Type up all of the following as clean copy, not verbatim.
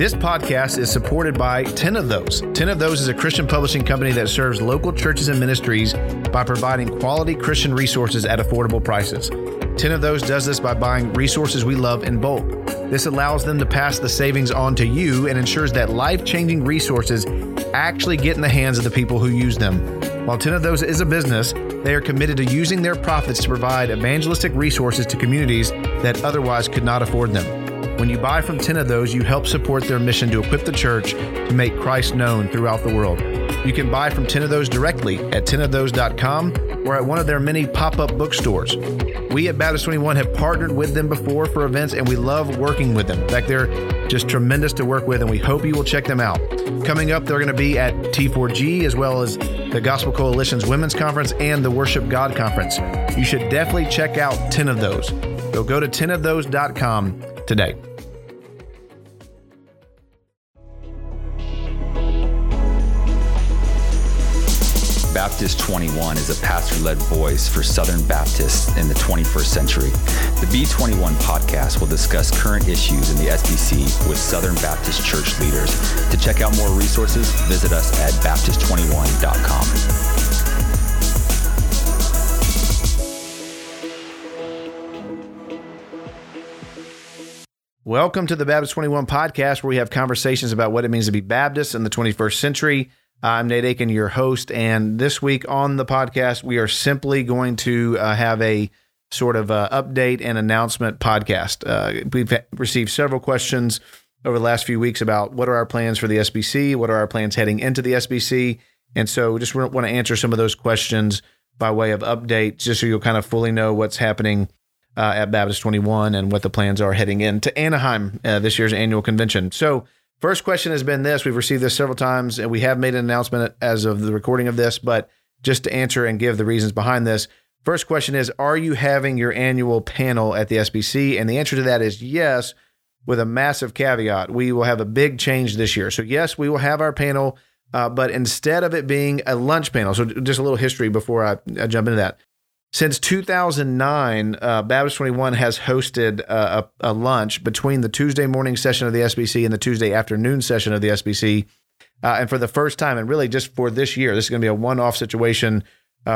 This podcast is supported by Ten of Those. Ten of Those is a Christian publishing company that serves local churches and ministries by providing quality Christian resources at affordable prices. Ten of Those does this by buying resources we love in bulk. This allows them to pass the savings on to you and ensures that life-changing resources actually get in the hands of the people who use them. While Ten of Those is a business, they are committed to using their profits to provide evangelistic resources to communities that otherwise could not afford them. When you buy from 10 of those, you help support their mission to equip the church to make Christ known throughout the world. You can buy from 10 of those directly at 10ofthose.com or at one of their many pop-up bookstores. We at Baptist 21 have partnered with them before for events, and we love working with them. In fact, they're just tremendous to work with, and we hope you will check them out. Coming up, they're going to be at T4G, as well as the Gospel Coalition's Women's Conference and the Worship God Conference. You should definitely check out 10 of those. So go to 10ofthose.com today. Baptist 21 is a pastor-led voice for Southern Baptists in the 21st century. The B21 podcast will discuss current issues in the SBC with Southern Baptist church leaders. To check out more resources, visit us at baptist21.com. Welcome to the Baptist 21 podcast, where we have conversations about what it means to be Baptist in the 21st century. I'm Nate Akin, your host, and this week on the podcast, we are simply going to have a sort of update and announcement podcast. We've received several questions over the last few weeks about what are our plans for the SBC, what are our plans heading into the SBC, and so we just want to answer some of those questions by way of update, just so you'll kind of fully know what's happening at Baptist 21 and what the plans are heading into Anaheim, this year's annual convention. So first question has been this. We've received this several times, and we have made an announcement as of the recording of this, but just to answer and give the reasons behind this. First question is, are you having your annual panel at the SBC? And the answer to that is yes, with a massive caveat. We will have a big change this year. So yes, we will have our panel, but instead of it being a lunch panel, so just a little history before I jump into that. Since 2009, Baptist 21 has hosted a lunch between the Tuesday morning session of the SBC and the Tuesday afternoon session of the SBC. And for the first time, and really just for this year, this is going to be a one-off situation,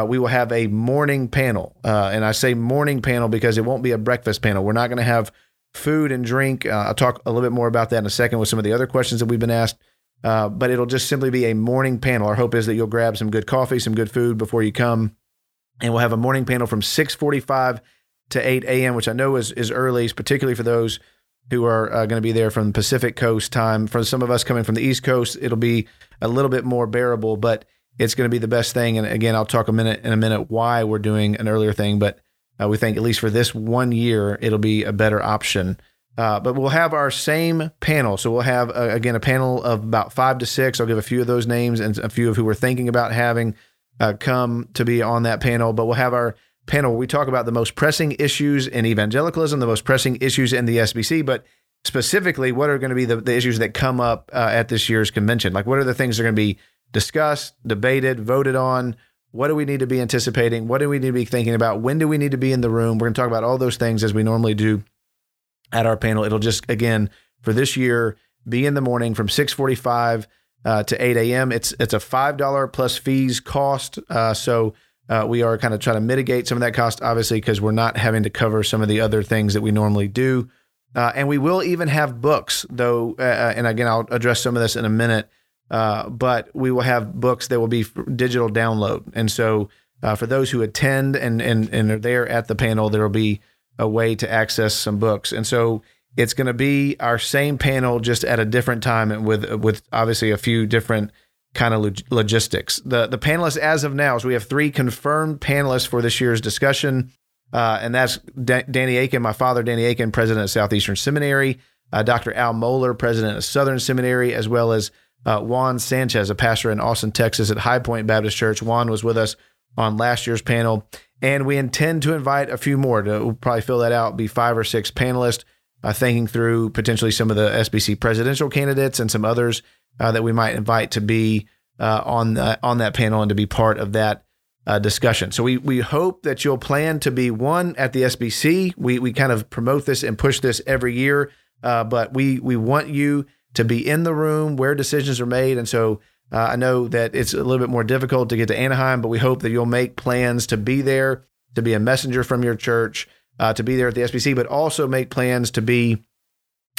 we will have a morning panel. And I say morning panel because it won't be a breakfast panel. We're not going to have food and drink. I'll talk a little bit more about that in a second with some of the other questions that we've been asked. But it'll just simply be a morning panel. Our hope is that you'll grab some good coffee, some good food before you come. And we'll have a morning panel from 6:45 to 8 a.m., which I know is early, particularly for those who are going to be there from Pacific Coast time. For some of us coming from the East Coast, it'll be a little bit more bearable, but it's going to be the best thing. And again, I'll talk in a minute why we're doing an earlier thing, but we think at least for this one year, it'll be a better option. But we'll have our same panel. So we'll have, again, a panel of about 5 to 6. I'll give a few of those names and a few of who we're thinking about having come to be on that panel, but we'll have our panel where we talk about the most pressing issues in evangelicalism, the most pressing issues in the SBC, but specifically, what are going to be the issues that come up at this year's convention? Like, what are the things that are going to be discussed, debated, voted on? What do we need to be anticipating? What do we need to be thinking about? When do we need to be in the room? We're going to talk about all those things as we normally do at our panel. It'll just, again, for this year, be in the morning from 6:45 to 8 a.m. It's a $5 plus fees cost. So we are kind of trying to mitigate some of that cost, obviously, because we're not having to cover some of the other things that we normally do. And we will even have books, though. And again, I'll address some of this in a minute. But we will have books that will be digital download. And so for those who attend and are there at the panel, there will be a way to access some books. And so it's going to be our same panel, just at a different time and with obviously a few different kind of logistics. The panelists as of now, so we have 3 confirmed panelists for this year's discussion, and that's Danny Akin, my father, Danny Akin, president of Southeastern Seminary, Dr. Al Mohler, president of Southern Seminary, as well as Juan Sanchez, a pastor in Austin, Texas at High Point Baptist Church. Juan was with us on last year's panel, and we intend to invite a few more. We'll probably fill that out, be 5 or 6 panelists, thinking through potentially some of the SBC presidential candidates and some others that we might invite to be on that panel and to be part of that discussion. So we hope that you'll plan to be one at the SBC. We kind of promote this and push this every year, but we want you to be in the room where decisions are made. And so I know that it's a little bit more difficult to get to Anaheim, but we hope that you'll make plans to be there, to be a messenger from your church, to be there at the SBC, but also make plans to be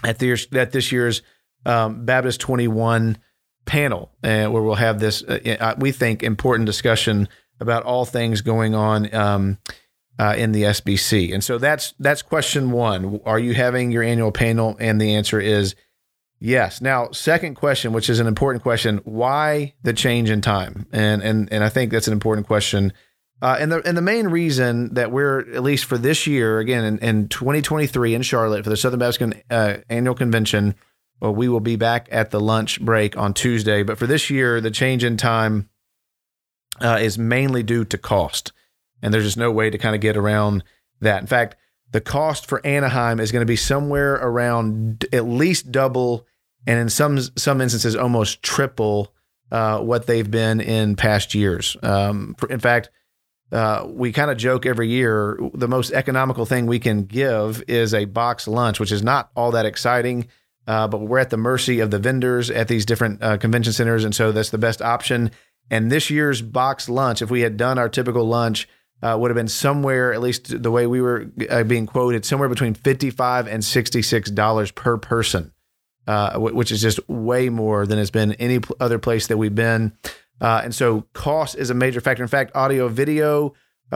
at this year's Baptist 21 panel, where we'll have this, we think, important discussion about all things going on in the SBC. And so that's question one. Are you having your annual panel? And the answer is yes. Now, second question, which is an important question, why the change in time? And I think that's an important question. And the main reason that we're, at least for this year, again, in 2023 in Charlotte for the Southern Baptist Annual Convention, well, we will be back at the lunch break on Tuesday. But for this year, the change in time is mainly due to cost. And there's just no way to kind of get around that. In fact, the cost for Anaheim is going to be somewhere around at least double, and in some instances, almost triple what they've been in past years. In fact, we kind of joke every year, the most economical thing we can give is a box lunch, which is not all that exciting. But we're at the mercy of the vendors at these different convention centers, and so that's the best option. And this year's box lunch, if we had done our typical lunch, would have been somewhere, at least the way we were being quoted, somewhere between $55 and $66 per person, which is just way more than it's been any other place that we've been. And so cost is a major factor. In fact, audio, video,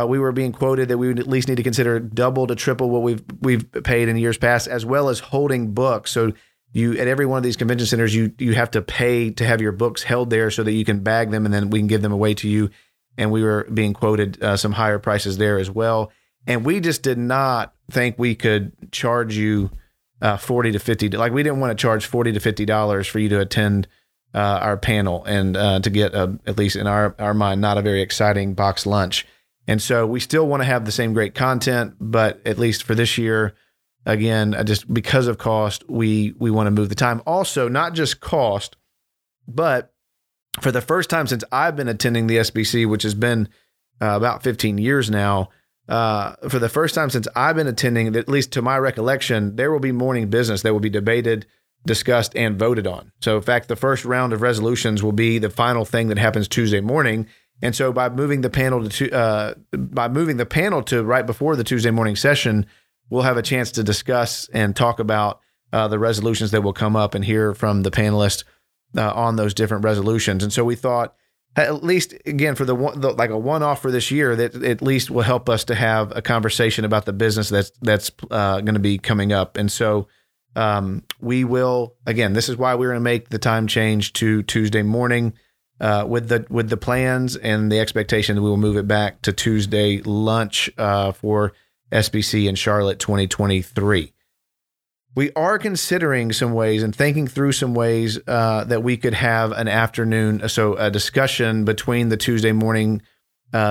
we were being quoted that we would at least need to consider double to triple what we've paid in years past, as well as holding books. So you, at every one of these convention centers, you have to pay to have your books held there so that you can bag them and then we can give them away to you. And we were being quoted some higher prices there as well. And we just did not think we could charge you $40 to $50. Like, we didn't want to charge $40 to $50 for you to attend our panel and to get at least in our mind, not a very exciting box lunch. And so we still want to have the same great content, but at least for this year, again, just because of cost, we want to move the time. Also, not just cost, but for the first time since I've been attending the SBC, which has been about 15 years now, for the first time since I've been attending, at least to my recollection, there will be morning business that will be debated, discussed, and voted on. So, in fact, the first round of resolutions will be the final thing that happens Tuesday morning. And so, by moving the panel to right before the Tuesday morning session, we'll have a chance to discuss and talk about the resolutions that will come up and hear from the panelists on those different resolutions. And so we thought, at least again, for like a one-off for this year, that at least will help us to have a conversation about the business that's going to be coming up. And so we will, again, this is why we're going to make the time change to Tuesday morning with the plans and the expectation that we will move it back to Tuesday lunch for SBC in Charlotte 2023. We are considering some ways and thinking through some ways that we could have an afternoon, so a discussion between the Tuesday morning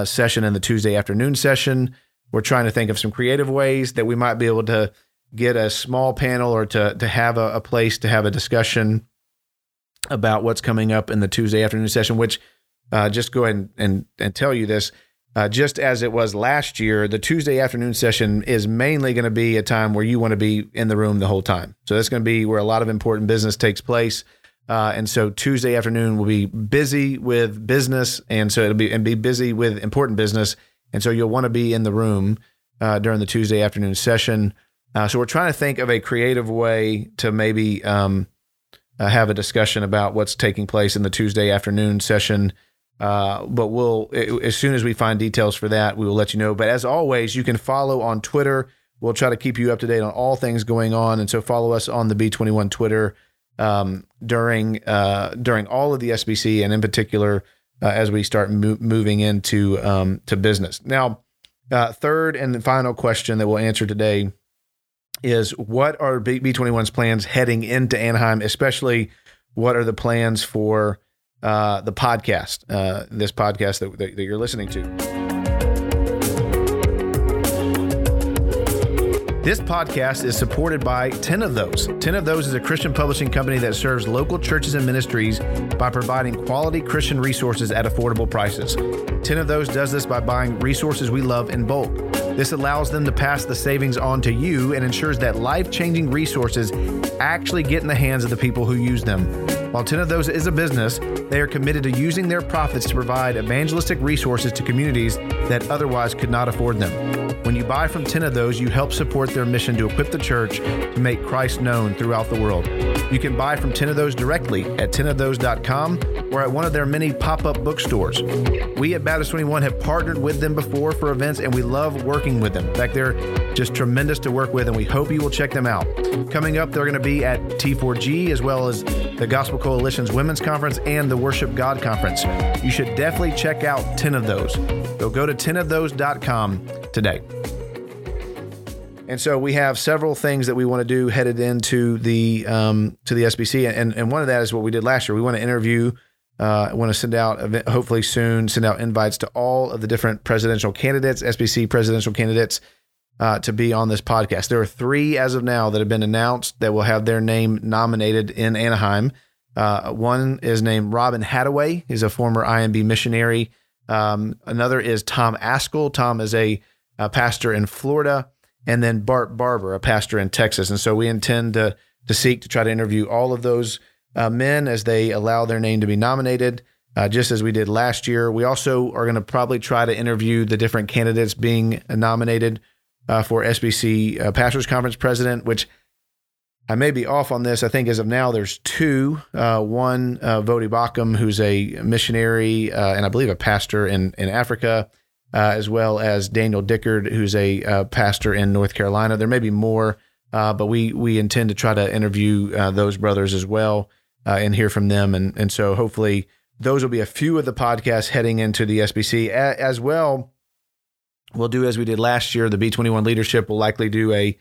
session and the Tuesday afternoon session. We're trying to think of some creative ways that we might be able to get a small panel or to have a place to have a discussion about what's coming up in the Tuesday afternoon session, which just go ahead and tell you this. Just as it was last year, the Tuesday afternoon session is mainly going to be a time where you want to be in the room the whole time. So that's going to be where a lot of important business takes place. And so Tuesday afternoon will be busy with business. And so it'll be busy with important business. And so you'll want to be in the room during the Tuesday afternoon session. So we're trying to think of a creative way to maybe have a discussion about what's taking place in the Tuesday afternoon session. But we'll, as soon as we find details for that, we will let you know. But as always, you can follow on Twitter. We'll try to keep you up to date on all things going on. And so follow us on the B21 Twitter during all of the SBC, and in particular, as we start moving into to business. Now, third and final question that we'll answer today is, what are B21's plans heading into Anaheim, especially what are the plans for the podcast, this podcast that you're listening to. This podcast is supported by Ten of Those. Ten of Those is a Christian publishing company that serves local churches and ministries by providing quality Christian resources at affordable prices. Ten of Those does this by buying resources we love in bulk. This allows them to pass the savings on to you and ensures that life-changing resources actually get in the hands of the people who use them. While 10 of Those is a business, they are committed to using their profits to provide evangelistic resources to communities that otherwise could not afford them. When you buy from 10 of Those, you help support their mission to equip the church to make Christ known throughout the world. You can buy from 10 of Those directly at 10ofthose.com or at one of their many pop-up bookstores. We at Baptist 21 have partnered with them before for events, and we love working with them. In fact, they're just tremendous to work with, and we hope you will check them out. Coming up, they're going to be at T4G, as well as the Gospel Coalition's Women's Conference and the Worship God Conference. You should definitely check out 10 of Those. So go to 10ofthose.com today. And so we have several things that we want to do headed into the SBC, and one of that is what we did last year. We want to interview, want to send out hopefully soon, send out invites to all of the different presidential candidates, SBC presidential candidates, to be on this podcast. There are 3 as of now that have been announced that will have their name nominated in Anaheim. One is named Robin Hathaway. He's a former IMB missionary. Another is Tom Askell. Tom is a pastor in Florida. And then Bart Barber, a pastor in Texas. And so we intend to seek to try to interview all of those men as they allow their name to be nominated, just as we did last year. We also are going to probably try to interview the different candidates being nominated for SBC Pastors Conference President, which I may be off on this. I think as of now, there's 2. One, Voddie Baucham, who's a missionary and I believe a pastor in Africa, as well as Daniel Dickard, who's a pastor in North Carolina. There may be more, but we intend to try to interview those brothers as well and hear from them. And so hopefully those will be a few of the podcasts heading into the SBC. As well, we'll do as we did last year. The B21 leadership will likely do a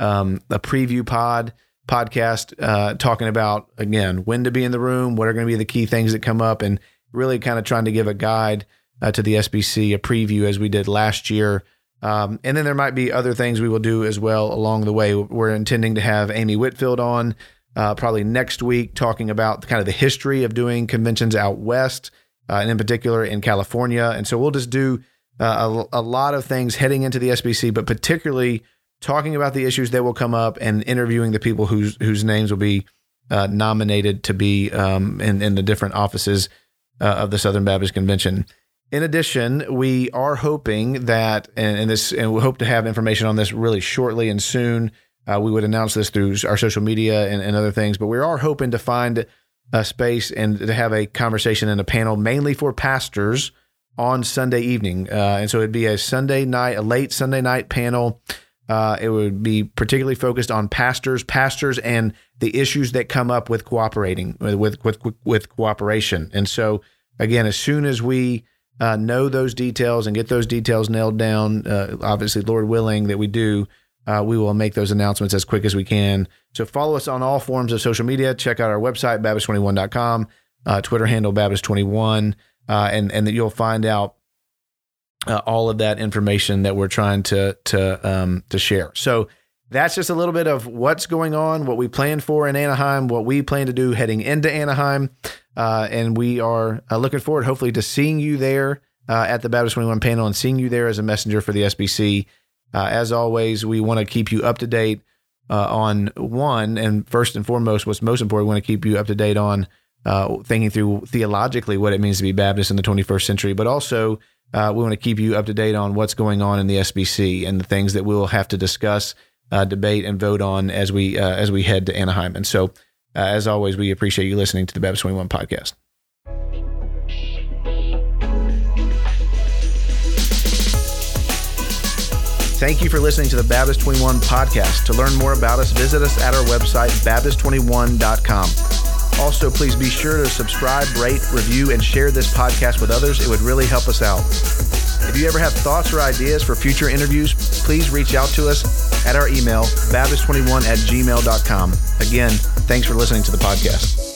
preview podcast talking about, again, when to be in the room, what are going to be the key things that come up, and really kind of trying to give a guide to the SBC, a preview as we did last year. And then there might be other things we will do as well along the way. We're intending to have Amy Whitfield on probably next week, talking about kind of the history of doing conventions out west, and in particular in California. And so we'll just do a lot of things heading into the SBC, but particularly talking about the issues that will come up and interviewing the people whose names will be nominated to be in the different offices of the Southern Baptist Convention. In addition, we are hoping that, and we hope to have information on this really shortly and soon. We would announce this through our social media and other things, but we are hoping to find a space and to have a conversation and a panel mainly for pastors on Sunday evening. And so it'd be a late Sunday night panel. It would be particularly focused on pastors and the issues that come up with cooperating, with cooperation. And so again, as soon as we know those details and get those details nailed down, obviously, Lord willing that we do, we will make those announcements as quick as we can. So follow us on all forms of social media. Check out our website, Baptist21.com, Twitter handle, Baptist21, and that you'll find out all of that information that we're trying to share. So that's just a little bit of what's going on, what we plan for in Anaheim, what we plan to do heading into Anaheim. And we are looking forward, hopefully, to seeing you there at the Baptist 21 panel and seeing you there as a messenger for the SBC. As always, we want to keep you up to date on and first and foremost, what's most important, we want to keep you up to date on thinking through theologically what it means to be Baptist in the 21st century, but also we want to keep you up to date on what's going on in the SBC and the things that we'll have to discuss, debate, and vote on as we head to Anaheim. And so, as always, we appreciate you listening to the Baptist 21 podcast. Thank you for listening to the Baptist 21 podcast. To learn more about us, visit us at our website, Baptist21.com. Also, please be sure to subscribe, rate, review, and share this podcast with others. It would really help us out. If you ever have thoughts or ideas for future interviews, please reach out to us at our email, Baptist21@gmail.com. Again, thanks for listening to the podcast.